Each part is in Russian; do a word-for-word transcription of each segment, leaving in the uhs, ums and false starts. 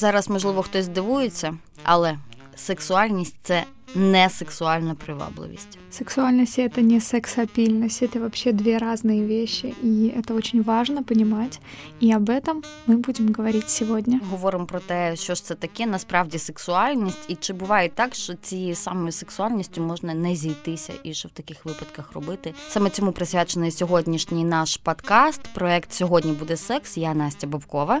Зараз, можливо, хтось здивується, але сексуальність – це не сексуальна привабливость. Сексуальность – это не сексапильность, это вообще две разные вещи, и это очень важно понимать, и об этом мы будем говорить сегодня. Говоримо про те, що ж це таке насправді сексуальність, і чи буває так, що цією самою сексуальністю можна не зійтися, і що в таких випадках робити. Саме цьому присвячений сьогоднішній наш подкаст, проект «Сьогодні буде секс». Я Настя Бабкова.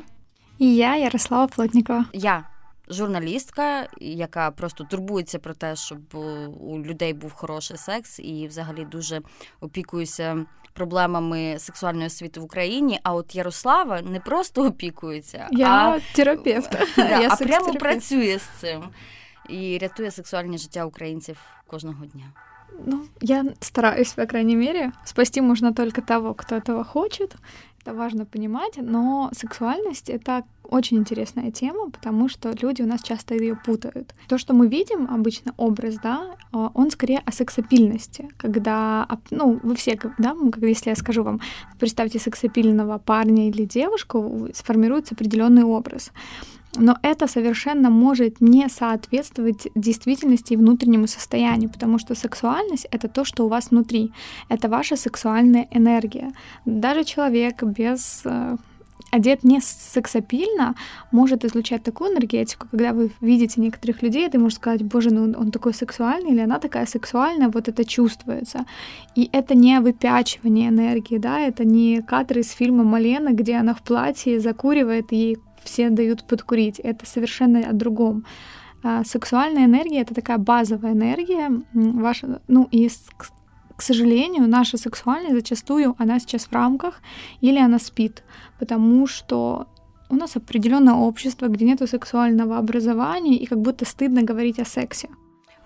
І я Ярослава Плотникова. Я журналістка, яка просто турбується про те, щоб у людей був хороший секс, і взагалі дуже опікуюся проблемами сексуальної освіти в Україні. А от Ярослава не просто опікується, я а терапевт, да, я а прямо працює з цим і рятує сексуальне життя українців кожного дня. Ну, я стараюсь, по крайней мере. Спасти можно только того, кто этого хочет. Это важно понимать, но сексуальность — это очень интересная тема, потому что люди у нас часто ее путают. То, что мы видим, обычно образ, да, он скорее о сексапильности. Когда, ну, вы все, да, если я скажу вам, представьте сексапильного парня или девушку, сформируется определенный образ. Но это совершенно может не соответствовать действительности и внутреннему состоянию, потому что сексуальность — это то, что у вас внутри, это ваша сексуальная энергия. Даже человек без... одет не сексапильно, может излучать такую энергетику, когда вы видите некоторых людей, ты можешь сказать, боже, ну он такой сексуальный, или она такая сексуальная, вот это чувствуется. И это не выпячивание энергии, да, это не кадры из фильма «Малена», где она в платье закуривает, и ей все дают подкурить. Это совершенно о другом. Сексуальная энергия — это такая базовая энергия, ваша, ну, и к сожалению, наша сексуальность зачастую, она сейчас в рамках, или она спит, потому что у нас определенное общество, где нету сексуального образования, и как будто стыдно говорить о сексе.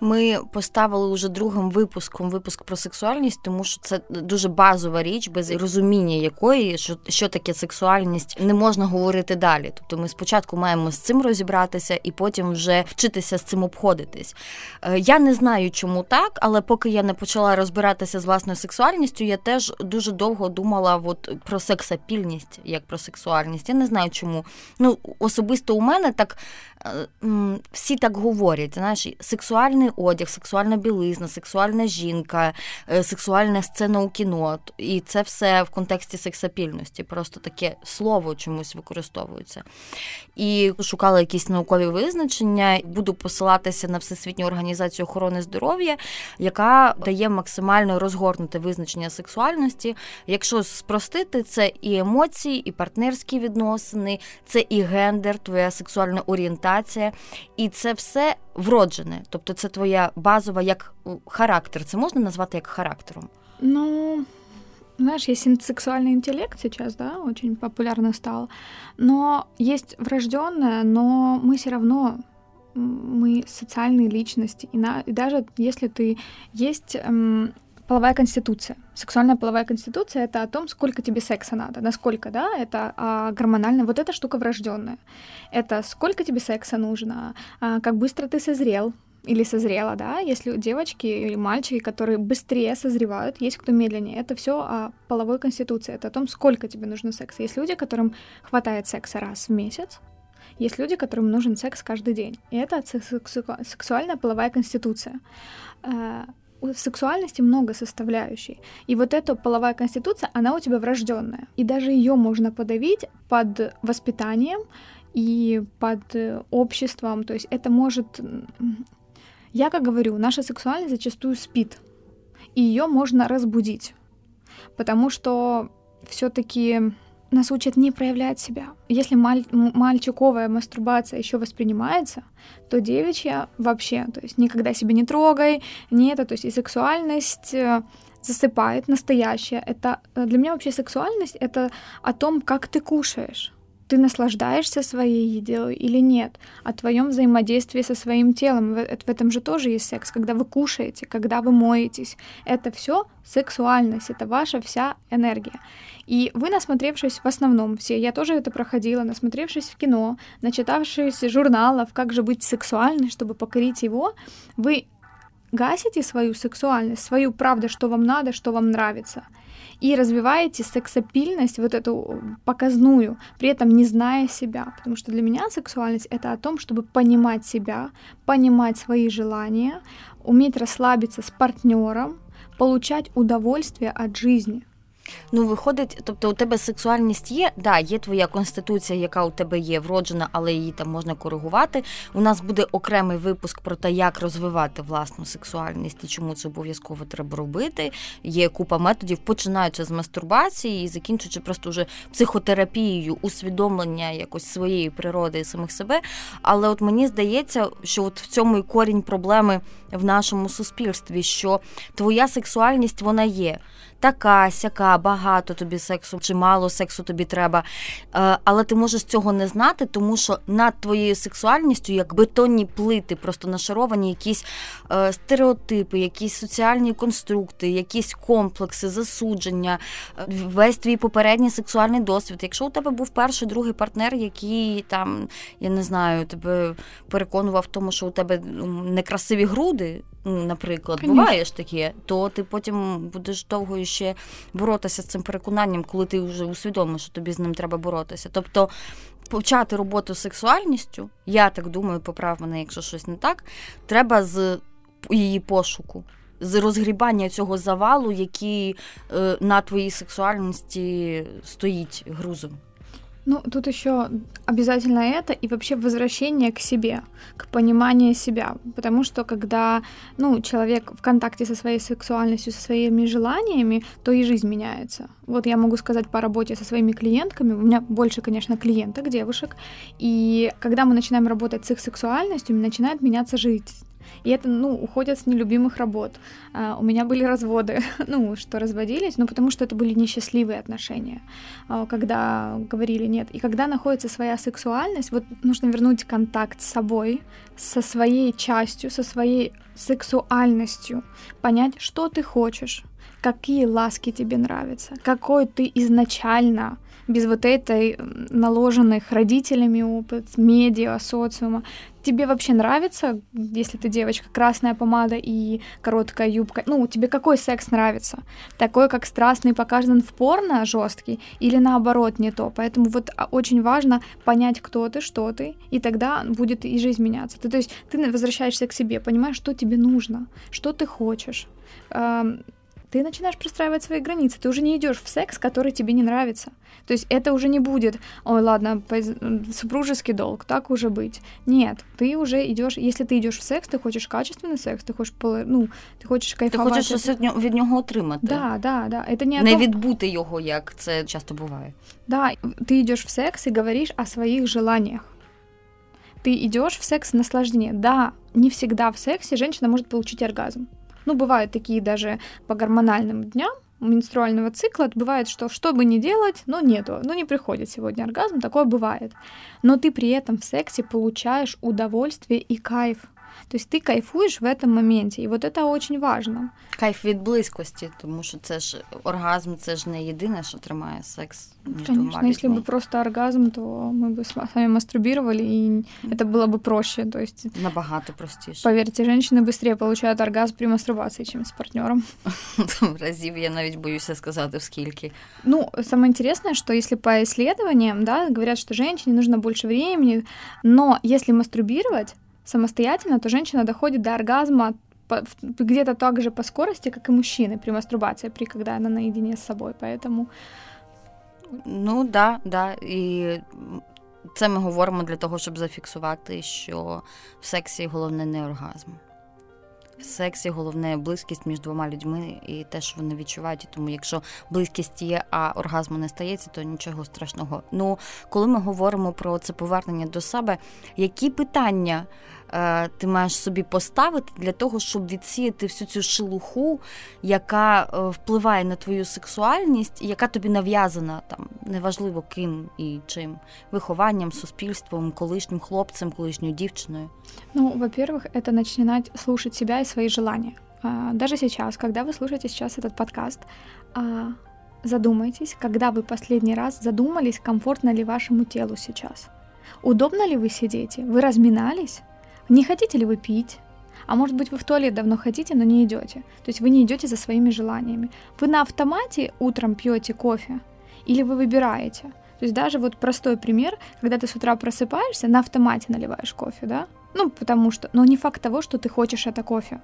Ми поставили уже другим випуском випуск про сексуальність, тому що це дуже базова річ, без розуміння якої, що, що таке сексуальність, не можна говорити далі. Тобто ми спочатку маємо з цим розібратися і потім вже вчитися з цим обходитись. Я не знаю, чому так, але поки я не почала розбиратися з власною сексуальністю, я теж дуже довго думала от про сексапільність, як про сексуальність. Я не знаю, чому. Ну, особисто у мене так всі так говорять, знаєш, сексуальний одяг, сексуальна білизна, сексуальна жінка, сексуальна сцена у кіно. І це все в контексті сексапільності. Просто таке слово чомусь використовується. І шукала якісь наукові визначення. Буду посилатися на Всесвітню організацію охорони здоров'я, яка дає максимально розгорнуте визначення сексуальності. Якщо спростити, це і емоції, і партнерські відносини, це і гендер, твоя сексуальна орієнтація. І це все вроджене. Тобто це твоя базова як характер. Це можна назвати як характером? Ну, знаешь, есть сексуальный интеллект сейчас, да, очень популярно стал, но есть врождённое, но мы всё равно, мы социальные личности, и, на, и даже если ты есть... Эм, половая конституция. Сексуальная половая конституция — это о том, сколько тебе секса надо, насколько, да, это а, гормонально. Вот эта штука врожденная. Это сколько тебе секса нужно, а, как быстро ты созрел или созрела, да, если девочки или мальчики, которые быстрее созревают, есть кто медленнее. Это все о половой конституции, это о том, сколько тебе нужно секса. Есть люди, которым хватает секса раз в месяц, есть люди, которым нужен секс каждый день. И это сексуальная половая конституция. В сексуальности много составляющей. И вот эта половая конституция, она у тебя врожденная. И даже ее можно подавить под воспитанием и под обществом. То есть это может... Я как говорю, наша сексуальность зачастую спит. И ее можно разбудить. Потому что все-таки нас учат не проявлять себя. Если маль- мальчиковая мастурбация еще воспринимается, то девичья вообще, то есть никогда себя не трогай, не это, то есть и сексуальность засыпает, настоящая. Это, для меня вообще сексуальность — это о том, как ты кушаешь. Ты наслаждаешься своей едой или нет, о твоем взаимодействии со своим телом. В этом же тоже есть секс, когда вы кушаете, когда вы моетесь. Это все сексуальность, это ваша вся энергия. И вы, насмотревшись в основном все, я тоже это проходила, насмотревшись в кино, начитавшись журналов «Как же быть сексуальной, чтобы покорить его», вы гасите свою сексуальность, свою правду, что вам надо, что вам нравится, и развиваете сексапильность, вот эту показную, при этом не зная себя. Потому что для меня сексуальность — это о том, чтобы понимать себя, понимать свои желания, уметь расслабиться с партнером, получать удовольствие от жизни. Ну, виходить, тобто у тебе сексуальність є, да, є твоя конституція, яка у тебе є вроджена, але її там можна коригувати. У нас буде окремий випуск про те, як розвивати власну сексуальність і чому це обов'язково треба робити. Є купа методів, починаючи з мастурбації і закінчуючи просто вже психотерапією, усвідомлення якось своєї природи і самих себе. Але от мені здається, що от в цьому і корінь проблеми в нашому суспільстві, що твоя сексуальність, вона є. Така, сяка, багато тобі сексу чи мало сексу тобі треба, але ти можеш цього не знати, тому що над твоєю сексуальністю як бетонні плити, просто нашаровані якісь стереотипи, якісь соціальні конструкти, якісь комплекси, засудження, весь твій попередній сексуальний досвід. Якщо у тебе був перший, другий партнер, який там, я не знаю, тебе переконував в тому, що у тебе некрасиві груди, наприклад, Конечно. Буває ж таке, то ти потім будеш довго ще боротися з цим переконанням, коли ти вже усвідомиш, що тобі з ним треба боротися. Тобто почати роботу з сексуальністю, я так думаю, поправ мене, якщо щось не так, треба з її пошуку, з розгрібання цього завалу, який на твоїй сексуальності стоїть грузом. Ну, тут еще обязательно это и вообще возвращение к себе, к пониманию себя. Потому что когда, ну, человек в контакте со своей сексуальностью, со своими желаниями, то и жизнь меняется. Вот я могу сказать по работе со своими клиентками, у меня больше, конечно, клиенток, девушек, и когда мы начинаем работать с их сексуальностью, начинает меняться жизнь. И это, ну, уходят с нелюбимых работ. А, у меня были разводы, ну, что разводились, ну, потому что это были несчастливые отношения, а, когда говорили «нет». И когда находится своя сексуальность, вот нужно вернуть контакт с собой, со своей частью, со своей сексуальностью, понять, что ты хочешь, какие ласки тебе нравятся, какой ты изначально, без вот этой наложенных родителями опыт, медиа, социума. Тебе вообще нравится, если ты девочка, красная помада и короткая юбка? Ну, тебе какой секс нравится? Такой, как страстный, показан в порно, жесткий, или наоборот не то? Поэтому вот очень важно понять, кто ты, что ты, и тогда будет и жизнь меняться. Ты, то есть ты возвращаешься к себе, понимаешь, что тебе нужно, что ты хочешь. Ты начинаешь пристраивать свои границы, ты уже не идешь в секс, который тебе не нравится. То есть это уже не будет, ой, ладно, супружеский долг, так уже быть. Нет, ты уже идешь, если ты идешь в секс, ты хочешь качественный секс, ты хочешь, ну, ты хочешь кайфовать. Ти хочеш від нього, від нього отримати. Да, да, да. Это не, не том... відбути його, як це часто буває. Да, ты идешь в секс и говоришь о своих желаниях. Ты идешь в секс наслаждение. Да, не всегда в сексе женщина может получить оргазм. Ну, бывают такие даже по гормональным дням менструального цикла. Бывает, что что бы ни делать, но нету, ну не приходит сегодня оргазм, такое бывает. Но ты при этом в сексе получаешь удовольствие и кайф. То есть ты кайфуєш в этом моменте, і вот это очень важно. Кайф від близькості, тому що це ж оргазм, це ж не єдине, що тримає секс між двома людьми. Звісно, якщо б просто оргазм, то ми б самі мастурбували, і це було б проще. То есть, набагато простіше. Повірте, жінки швидше отримують оргазм при мастурбації, ніж з партнером. Разів я навіть боюся сказати, скільки. Ну, самое интересное, что если по исследованиям, да, говорят, что женщине нужно больше времени, но если мастурбировать самостоятельно, то женщина доходит до оргазма где-то так же по скорости, как и мужчины при мастурбации, при когда она наедине с собой, поэтому... Ну, да, да, і це ми говоримо для того, щоб зафіксувати, що в сексі головне не оргазм. В сексі головне близькість між двома людьми і те, що вони відчувають. І тому якщо близькість є, а оргазму не стається, то нічого страшного. Ну, коли ми говоримо про це повернення до себе, які питання е, ти маєш собі поставити для того, щоб відсіяти всю цю шелуху, яка е, впливає на твою сексуальність, яка тобі нав'язана, там, неважливо ким і чим, вихованням, суспільством, колишнім хлопцем, колишньою дівчиною? Ну, во-первых, это начинать слушать себя и свои желания. Даже сейчас, когда вы слушаете сейчас этот подкаст, задумайтесь, когда вы последний раз задумались, комфортно ли вашему телу сейчас. Удобно ли вы сидите? Вы разминались? Не хотите ли вы пить? А может быть, вы в туалет давно хотите, но не идете. То есть вы не идете за своими желаниями. Вы на автомате утром пьете кофе или вы выбираете? То есть даже вот простой пример, когда ты с утра просыпаешься, на автомате наливаешь кофе, да? Ну, потому что, но не факт того, что ты хочешь это кофе.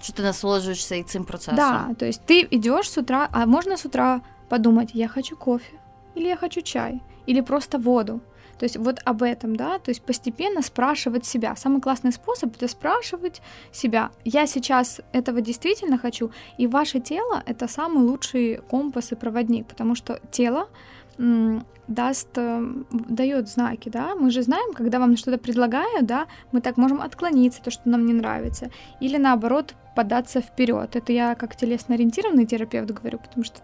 Что ты насолоджуєшся и цим процессом. Да, то есть ты идешь с утра, а можно с утра подумать, я хочу кофе, или я хочу чай, или просто воду. То есть вот об этом, да, то есть постепенно спрашивать себя. Самый классный способ – это спрашивать себя. Я сейчас этого действительно хочу, и ваше тело – это самый лучший компас и проводник, потому что тело даст, дает знаки, да, мы же знаем, когда вам что-то предлагают, да, мы так можем отклониться, то, что нам не нравится, или наоборот податься вперед. Это я как телесно-ориентированный терапевт говорю, потому что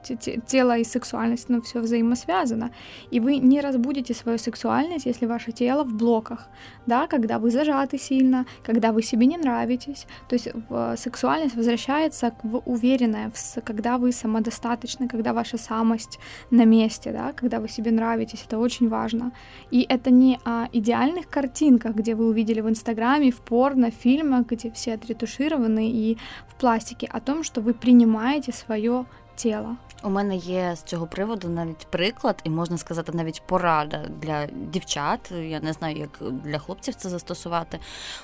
тело и сексуальность, ну, все взаимосвязано, и вы не разбудите свою сексуальность, если ваше тело в блоках, да, когда вы зажаты сильно, когда вы себе не нравитесь, то есть сексуальность возвращается в уверенное, когда вы самодостаточны, когда ваша самость на месте, да, когда вы себе нравитесь, это очень важно. И это не о идеальных картинках, где вы увидели в Инстаграме, в порно, в фильмах, где все отретушированы и в пластике, о том, что ви приймаєте своє тіло. У мене є з цього приводу навіть приклад, і можна сказати навіть порада для дівчат, я не знаю, як для хлопців це застосувати.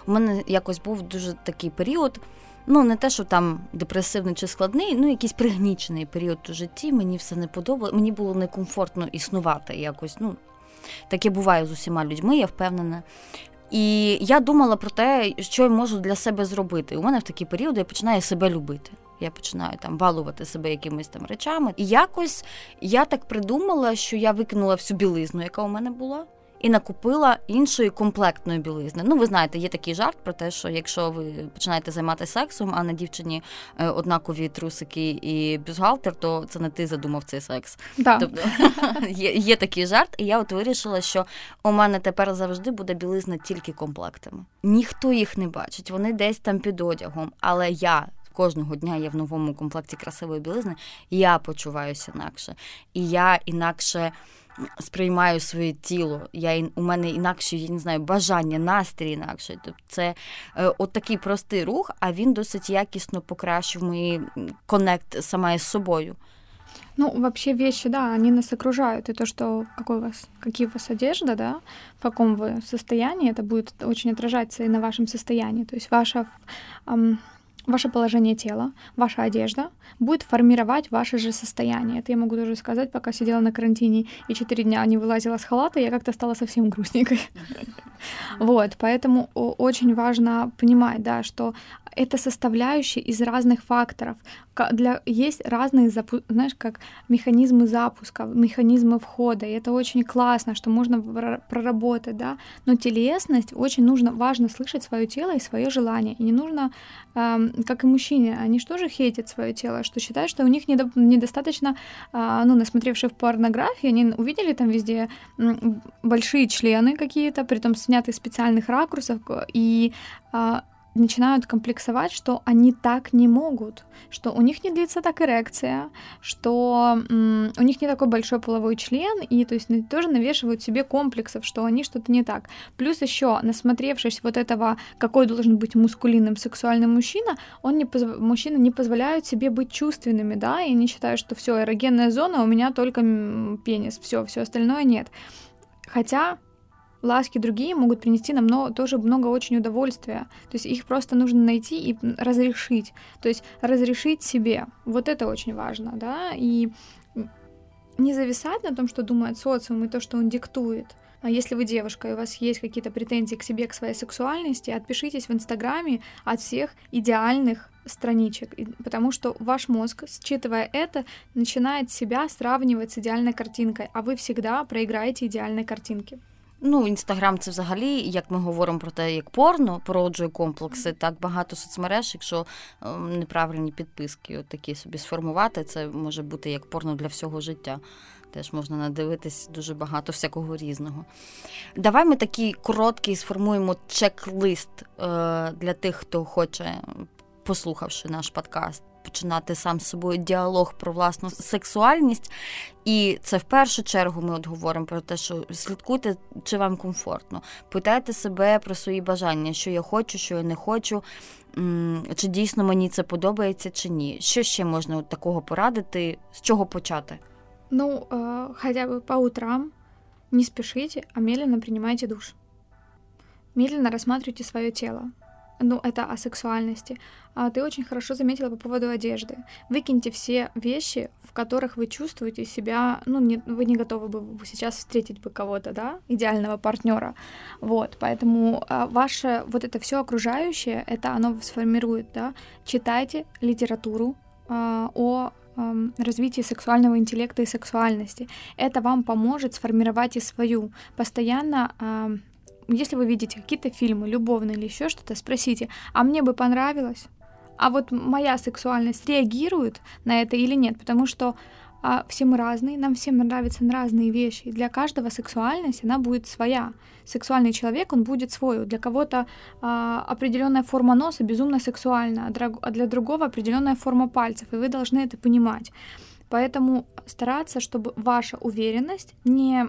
У мене якось був дуже такий період, ну не те, що там депресивний чи складний, ну якийсь пригнічений період у житті, мені все не подобало, мені було некомфортно існувати якось, ну таке буває з усіма людьми, я впевнена. І я думала про те, що я можу для себе зробити. У мене в такі періоди я починаю себе любити. Я починаю там балувати себе якимись там речами. І якось я так придумала, що я викинула всю білизну, яка у мене була, і накупила іншої комплектної білизни. Ну, ви знаєте, є такий жарт про те, що якщо ви починаєте займатися сексом, а на дівчині однакові трусики і бюстгальтер, то це не ти задумав цей секс. Да. Тобто є, є такий жарт, і я от вирішила, що у мене тепер завжди буде білизна тільки комплектами. Ніхто їх не бачить, вони десь там під одягом, але я кожного дня є в новому комплекті красивої білизни, я почуваюся інакше. І я інакше сприймаю своє тіло, я, у мене інакше, я не знаю, бажання, настрій інакше. Тобто це е, от такий простий рух, а він досить якісно покращив мій коннект сама із собою. Ну, вообще вещи, да, они нас окружают, и то, что какой у вас, какие у вас одежда, да, в каком вы состоянии, это будет очень отражаться и на вашем состоянии. То есть ваша... Эм... Ваше положение тела, ваша одежда будет формировать ваше же состояние. Это я могу тоже сказать, пока сидела на карантине и четыре дня не вылазила с халата, я как-то стала совсем грустненькой. Вот, поэтому очень важно понимать, да, что это составляющие из разных факторов. Для, есть разные, запу- знаешь, как механизмы запуска, механизмы входа, и это очень классно, что можно проработать, да, но телесность, очень нужно, важно слышать свое тело и свое желание, и не нужно, э, как и мужчине, они же тоже хейтят свое тело, что считают, что у них недо- недостаточно, э, ну, насмотревшись в порнографии, они увидели там везде большие члены какие-то, притом сняты из специальных ракурсов, и... Э, начинают комплексовать, что они так не могут, что у них не длится так эрекция, что м- у них не такой большой половой член, и то есть тоже навешивают себе комплексов, что они что-то не так. Плюс еще, насмотревшись вот этого, какой должен быть мускулинным сексуальным мужчина, он не позв... мужчины не позволяют себе быть чувственными, да, и они считают, что все, эрогенная зона у меня только пенис, все, все остальное нет. Хотя ласки другие могут принести нам много, тоже много очень удовольствия. То есть их просто нужно найти и разрешить. То есть разрешить себе. Вот это очень важно, да. И не зависать на том, что думает социум и то, что он диктует. Если вы девушка, и у вас есть какие-то претензии к себе, к своей сексуальности, отпишитесь в Инстаграме от всех идеальных страничек, потому что ваш мозг, считывая это, начинает себя сравнивать с идеальной картинкой, а вы всегда проиграете идеальной картинке. Ну, Інстаграм – це взагалі, як ми говоримо про те, як порно породжує комплекси, так багато соцмереж, якщо неправильні підписки от такі собі сформувати, це може бути як порно для всього життя. Теж можна надивитись дуже багато всякого різного. Давай ми такий короткий сформуємо чек-лист для тих, хто хоче, послухавши наш подкаст, починати сам з собою діалог про власну сексуальність. І це в першу чергу ми от говоримо про те, що слідкуйте, чи вам комфортно. Питайте себе про свої бажання, що я хочу, що я не хочу, чи дійсно мені це подобається, чи ні. Що ще можна от такого порадити, з чого почати? Ну, э, хотя бы по утрам не спешите, а медленно принимайте душ. Медленно рассматривайте свое тело. Ну, это о сексуальности. А ты очень хорошо заметила по поводу одежды. Выкиньте все вещи, в которых вы чувствуете себя... Ну, не, вы не готовы бы сейчас встретить бы кого-то, да? Идеального партнера. Вот, поэтому а, ваше вот это все окружающее, это оно сформирует, да? Читайте литературу а, о... развитие сексуального интеллекта и сексуальности. Это вам поможет сформировать и свою. Постоянно, если вы видите какие-то фильмы, любовные или еще что-то, спросите, а мне бы понравилось? А вот моя сексуальность реагирует на это или нет? Потому что все мы разные, нам всем нравятся разные вещи. Для каждого сексуальность, она будет своя. Сексуальный человек, он будет свой. Для кого-то а, определенная форма носа безумно сексуальна, а для другого определенная форма пальцев, и вы должны это понимать. Поэтому стараться, чтобы ваша уверенность не,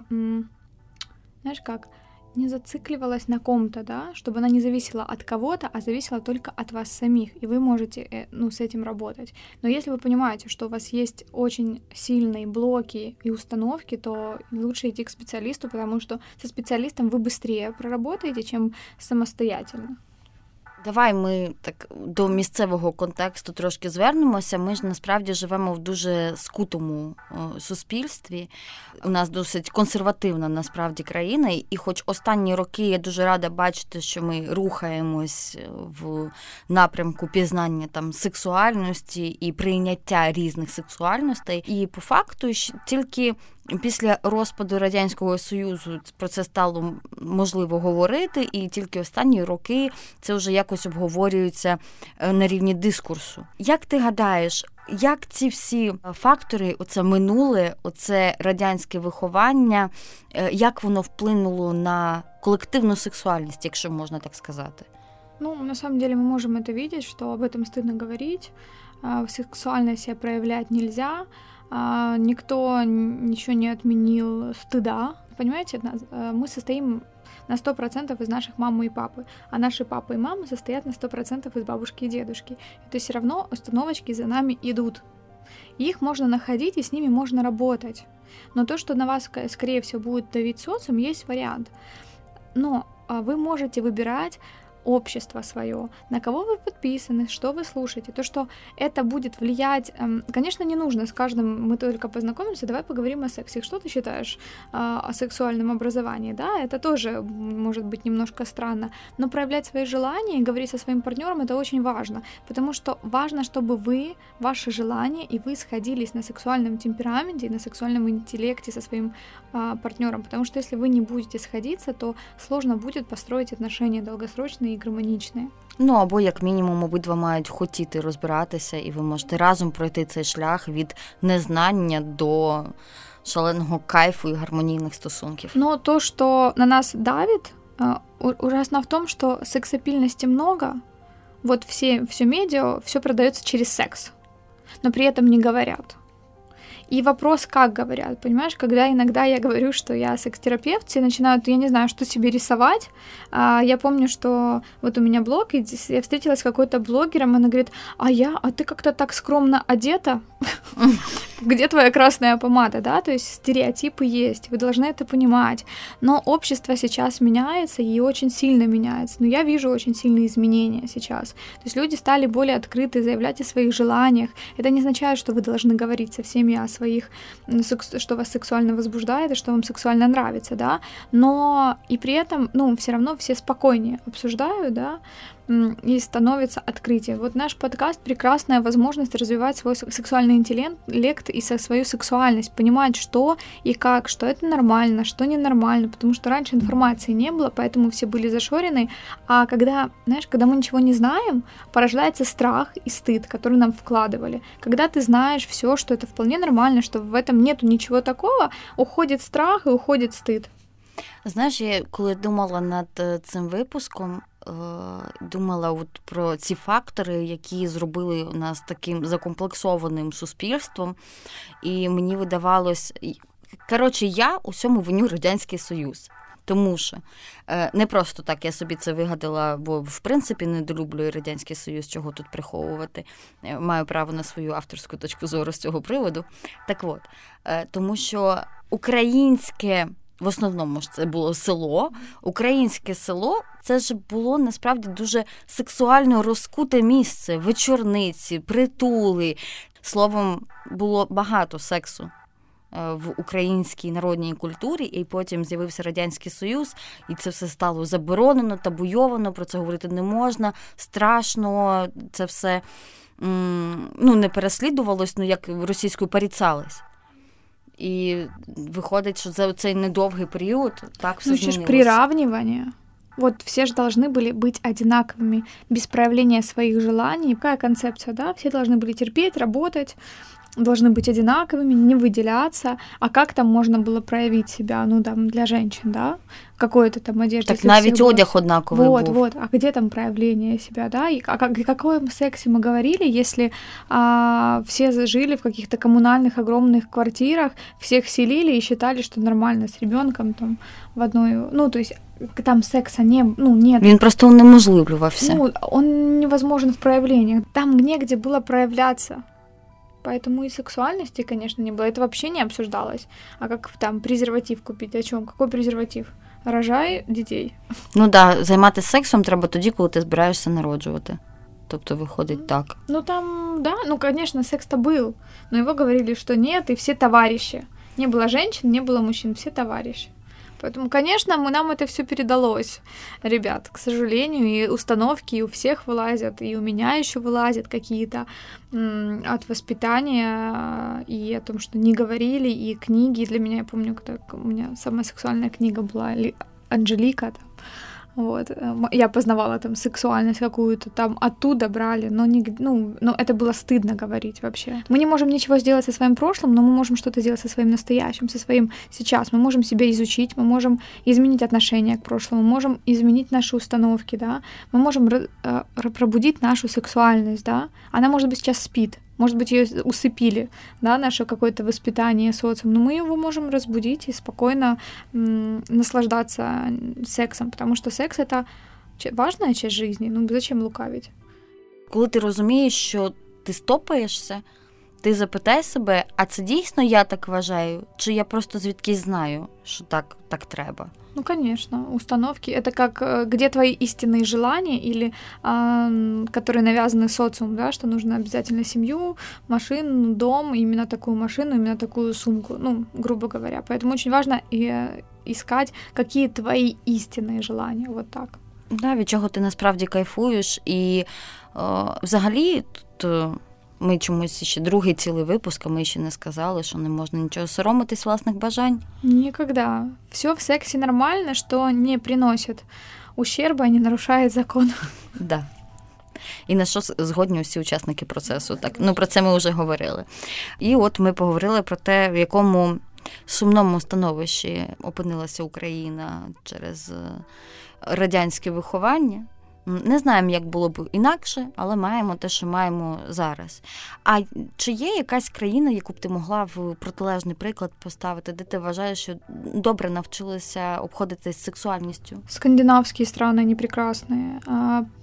знаешь как, не зацикливалась на ком-то, да, чтобы она не зависела от кого-то, а зависела только от вас самих, и вы можете, ну, с этим работать. Но если вы понимаете, что у вас есть очень сильные блоки и установки, то лучше идти к специалисту, потому что со специалистом вы быстрее проработаете, чем самостоятельно. Давай ми так до місцевого контексту трошки звернемося. Ми ж насправді живемо в дуже скутому суспільстві. У нас досить консервативна насправді країна, і хоч останні роки я дуже рада бачити, що ми рухаємось в напрямку пізнання там сексуальності і прийняття різних сексуальностей. І по факту тільки після розпаду Радянського Союзу про це стало можливо говорити, і тільки останні роки це вже якось обговорюється на рівні дискурсу. Як ти гадаєш, як ці всі фактори, оце минуле, оце радянське виховання, як воно вплинуло на колективну сексуальність, якщо можна так сказати? Ну, на самом деле мы можем это видеть, что об этом стыдно говорить, сексуально себя проявлять нельзя, никто ничего не отменил стыда. Понимаете, мы состоим на сто процентов из наших мамы и папы, а наши папы и мамы состоят на сто процентов из бабушки и дедушки. Это все равно установочки за нами идут. Их можно находить, и с ними можно работать. Но то, что на вас, скорее всего, будет давить социум, есть вариант. Но вы можете выбирать общество свое, на кого вы подписаны, что вы слушаете, то, что это будет влиять, конечно, не нужно, с каждым мы только познакомимся, давай поговорим о сексе, что ты считаешь о сексуальном образовании, да, это тоже может быть немножко странно, но проявлять свои желания и говорить со своим партнером, это очень важно, потому что важно, чтобы вы, ваши желания, и вы сходились на сексуальном темпераменте и на сексуальном интеллекте со своим а, партнером, потому что если вы не будете сходиться, то сложно будет построить отношения долгосрочные гармонічне. Ну, або, як мінімум, обидва мають хотіти розбиратися, і ви можете разом пройти цей шлях від незнання до шаленого кайфу і гармонійних стосунків. Ну, то, що на нас давить, ужасно в тому, що сексапільності много, вот все, все медіа, все продається через секс, но при этом не говорять. И вопрос, как говорят, понимаешь, когда иногда я говорю, что я секс-терапевт, все начинают, я не знаю, что себе рисовать. Я помню, что вот у меня блог, и я встретилась с какой-то блогером, она говорит, а я, а ты как-то так скромно одета, где твоя красная помада, да, то есть стереотипы есть, вы должны это понимать. Но общество сейчас меняется и очень сильно меняется, но я вижу очень сильные изменения сейчас. То есть люди стали более открыты, заявлять о своих желаниях, это не означает, что вы должны говорить со всеми о своих, что вас сексуально возбуждает и что вам сексуально нравится, да, но и при этом, ну, все равно все спокойнее обсуждают, да, и становится открытие. Вот наш подкаст — прекрасная возможность развивать свой сексуальный интеллект и свою сексуальность, понимать, что и как, что это нормально, что ненормально, потому что раньше информации не было, поэтому все были зашорены, а когда, знаешь, когда мы ничего не знаем, порождается страх и стыд, который нам вкладывали. Когда ты знаешь все, что это вполне нормально, что в этом нету ничего такого, уходит страх и уходит стыд. Знаєш, я коли думала над цим випуском, думала от про ці фактори, які зробили нас таким закомплексованим суспільством. І мені видавалось... Коротше, я у цьому виню Радянський Союз. Тому що не просто так я собі це вигадала, бо, в принципі, недолюблюю Радянський Союз, чого тут приховувати. Маю право на свою авторську точку зору з цього приводу. Так от, тому що українське, в основному ж це було село, українське село, це ж було, насправді, дуже сексуально розкуте місце, вечорниці, притули. Словом, було багато сексу в українській народній культурі, і потім з'явився Радянський Союз, і це все стало заборонено, табуйовано, про це говорити не можна, страшно, це все ну, не переслідувалось, ну, як російською поріцалось. І виходить, що за цей недовгий період так все ну, змінилось. Ну, це ж прирівнювання. Вот все же должны были быть одинаковыми без проявления своих желаний. Какая концепция, да? Все должны были терпеть, работать, должны быть одинаковыми, не выделяться. А как там можно было проявить себя, ну, там, для женщин, да? Какой-то там одежда. Так навіть одяг однаковий вот, був. Вот, вот. А где там проявление себя, да? И о, о каком сексе мы говорили, если а, все жили в каких-то коммунальных огромных квартирах, всех селили и считали, что нормально с ребенком там в одной... Ну, то есть там секса не, ну, нет. Он просто унеможливлювався. Ну, он невозможен в проявлениях. Там негде было проявляться. Поэтому и сексуальности, конечно, не было. Это вообще не обсуждалось. А как там презерватив купить? О чём? Какой презерватив? Рожай дітей. Ну да, займатися сексом треба тоді, коли ти збираєшся народжувати. Тобто виходить так. Ну там, да, ну, конечно, секс-то был. Но его говорили, что нет, и все товарищи. Не было женщин, не было мужчин, все товарищи. Поэтому, конечно, мы, нам это всё передалось, ребят, к сожалению, и установки и у всех вылазят, и у меня ещё вылазят какие-то м- от воспитания, и о том, что не говорили, и книги. Для меня, я помню, когда у меня самая сексуальная книга была «Анжелика», там, вот, я познавала там сексуальность какую-то, там оттуда брали, но, не, ну, но это было стыдно говорить вообще. Мы не можем ничего сделать со своим прошлым, но мы можем что-то сделать со своим настоящим, со своим сейчас. Мы можем себя изучить, мы можем изменить отношение к прошлому, мы можем изменить наши установки, да, мы можем р- пробудить нашу сексуальность, да. Она, может быть, сейчас спит, может быть, её усыпили, да, наше какое-то воспитание социум, но мы его можем разбудить и спокойно м- наслаждаться сексом, потому что секс – это важная часть жизни, ну зачем лукавить? Коли ти розумієш, що ти стопаєшся, ти запитай себе, а це дійсно я так вважаю, чи я просто звідкись знаю, що так, так треба? Ну, конечно, установки. Это как где твои истинные желания, или э, которые навязаны социумом, да, что нужно обязательно семью, машину, дом, именно такую машину, именно такую сумку, ну, грубо говоря. Поэтому очень важно и, искать, какие твои истинные желания, вот так. Да, від чого ти насправді кайфуєш. І е, взагалі тут ми чомусь ще другий цілий випуск, а ми ще не сказали, що не можна нічого соромитись власних бажань. Ніколи. Все в сексі нормально, що не приносить ущерба і не нарушає закон. Да. І на що згодні усі учасники процесу. Так. Ну, про це ми вже говорили. І от ми поговорили про те, в якому сумному становищі опинилася Україна через радянське виховання. Не знаємо, як було б інакше, але маємо те, що маємо зараз. А чи є якась країна, яку б ти могла в протилежний приклад поставити, де ти вважаєш, що добре навчилися обходитись з сексуальністю? Скандинавські країни, вони прекрасні.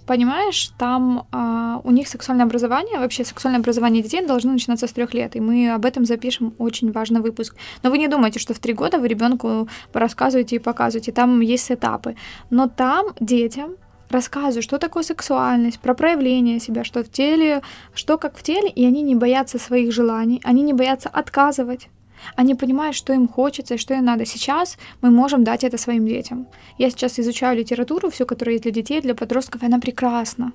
Понимаешь, там а, у них сексуальное образование, вообще сексуальное образование детей должно начинаться с трех лет, и мы об этом запишем очень важный выпуск. Но вы не думайте, что в три года вы ребенку рассказываете и показываете, там есть этапы. Но там детям рассказываю, что такое сексуальность, про проявление себя, что в теле, что как в теле, и они не боятся своих желаний, они не боятся отказывать, они понимают, что им хочется и что им надо. Сейчас мы можем дать это своим детям. Я сейчас изучаю литературу, всю, которая есть для детей, для подростков, и она прекрасна.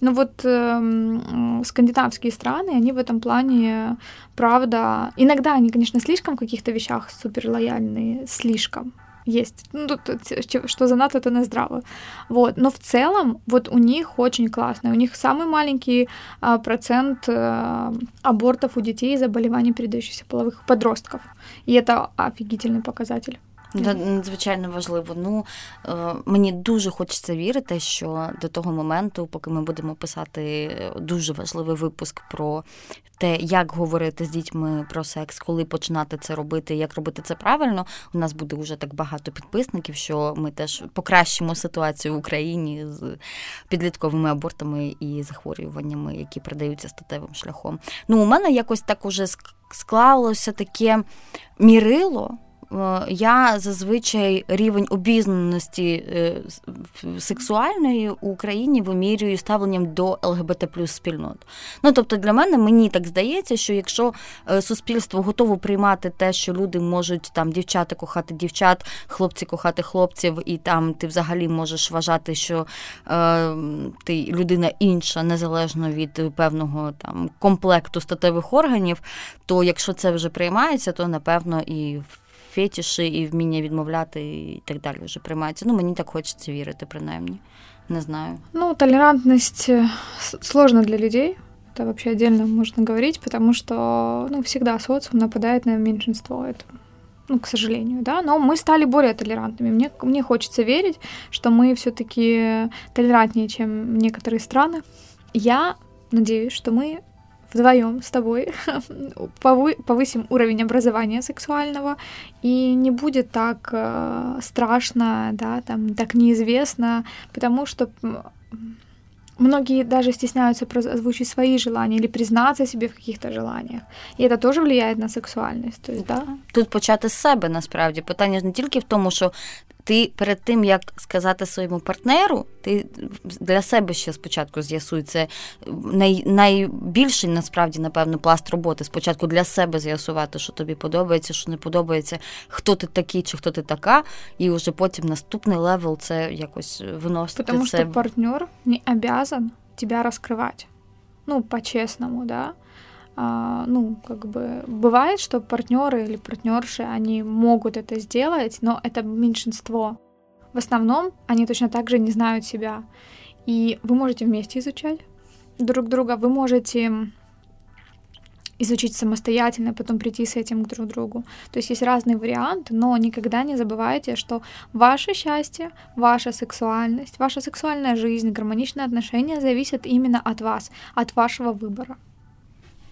Но вот э, скандинавские страны, они в этом плане, правда, иногда они, конечно, слишком в каких-то вещах суперлояльные, слишком. Есть. Ну, тут, что за НАТО, то не здраво. Вот. Но в целом вот у них очень классно. У них самый маленький а, процент а, абортов у детей и заболеваний, передающихся половых подростков. И это офигительный показатель. Надзвичайно важливо. Ну, мені дуже хочеться вірити, що до того моменту, поки ми будемо писати дуже важливий випуск про те, як говорити з дітьми про секс, коли починати це робити, як робити це правильно, у нас буде вже так багато підписників, що ми теж покращимо ситуацію в Україні з підлітковими абортами і захворюваннями, які передаються статевим шляхом. Ну, у мене якось так уже склалося таке мірило. Я зазвичай рівень обізнаності сексуальної в Україні вимірюю ставленням до ЛГБТ плюс спільнот. Ну, тобто для мене, мені так здається, що якщо суспільство готово приймати те, що люди можуть там дівчата кохати дівчат, хлопці кохати хлопців, і там ти взагалі можеш вважати, що е, ти людина інша, незалежно від певного там комплекту статевих органів, то якщо це вже приймається, то, напевно, і в фетіші і вміння відмовляти і так далі вже приймаються. Ну, мені так хочеться вірити, принаймні. Не знаю. Ну, толерантность сложно для людей. Это вообще отдельно можно говорить, потому что, ну, всегда социум нападает на меньшинство. Это, ну, к сожалению, да. Но мы стали более толерантными. Мне, мне хочется верить, что мы всё-таки толерантнее, чем некоторые страны. Я надеюсь, что мы вдвоем с тобой повысим уровень образования сексуального, и не будет так страшно, да, там, так неизвестно, потому что многие даже стесняются озвучить свои желания или признаться себе в каких-то желаниях. И это тоже влияет на сексуальность. То есть, да? Тут почати з себе, насправді. Питання ж не тільки в тому, що ти перед тим, як сказати своєму партнеру, ти для себе ще спочатку з'ясуй. Це най, найбільший, насправді, напевно, пласт роботи. Спочатку для себе з'ясувати, що тобі подобається, що не подобається, хто ти такий чи хто ти така, і вже потім наступний левел це якось виносити. Потому це... що партнер не обязан тебя розкривати. Ну, по-чесному, да? А, ну, как бы, бывает, что партнеры или партнерши, они могут это сделать, но это меньшинство. В основном они точно так же не знают себя. И вы можете вместе изучать друг друга, вы можете изучить самостоятельно, потом прийти с этим к друг другу. То есть есть разные варианты, но никогда не забывайте, что ваше счастье, ваша сексуальность, ваша сексуальная жизнь, гармоничные отношения зависят именно от вас, от вашего выбора.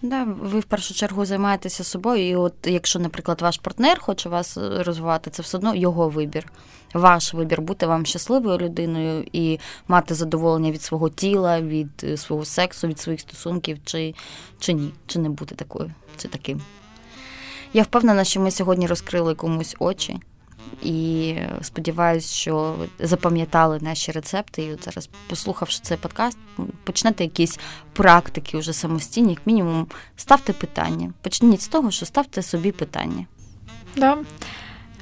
Да, ви в першу чергу займаєтеся собою, і от якщо, наприклад, ваш партнер хоче вас розвивати, це все одно його вибір, ваш вибір бути вам щасливою людиною і мати задоволення від свого тіла, від свого сексу, від своїх стосунків, чи, чи ні, чи не бути такою, чи таким. Я впевнена, що ми сьогодні розкрили комусь очі, і сподіваюся, що запам'ятали наші рецепти, і от зараз, послухавши цей подкаст, почнете якісь практики уже самостійні, як мінімум, ставте питання. Почніть з того, що ставте собі питання. Да.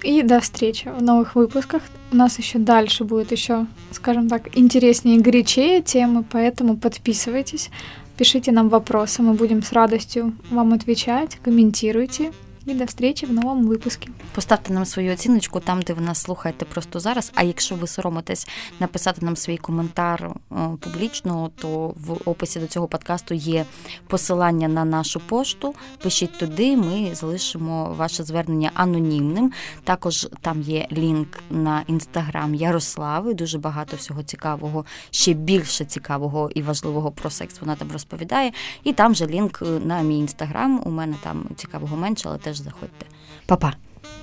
И до встречи в новых выпусках. У нас еще дальше будет еще, скажем так, интереснее и горячее темы, поэтому подписывайтесь, пишите нам вопросы, мы будем с радостью вам отвечать, комментируйте. І до зустрічі в новому випуску. Поставте нам свою оціночку там, де ви нас слухаєте просто зараз. А якщо ви соромитесь написати нам свій коментар публічно, то в описі до цього подкасту є посилання на нашу пошту. Пишіть туди, ми залишимо ваше звернення анонімним. Також там є лінк на інстаграм Ярослави. Дуже багато всього цікавого, ще більше цікавого і важливого про секс вона там розповідає. І там же лінк на мій інстаграм. У мене там цікавого менше, але теж заходьте. Па-па.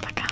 Пока.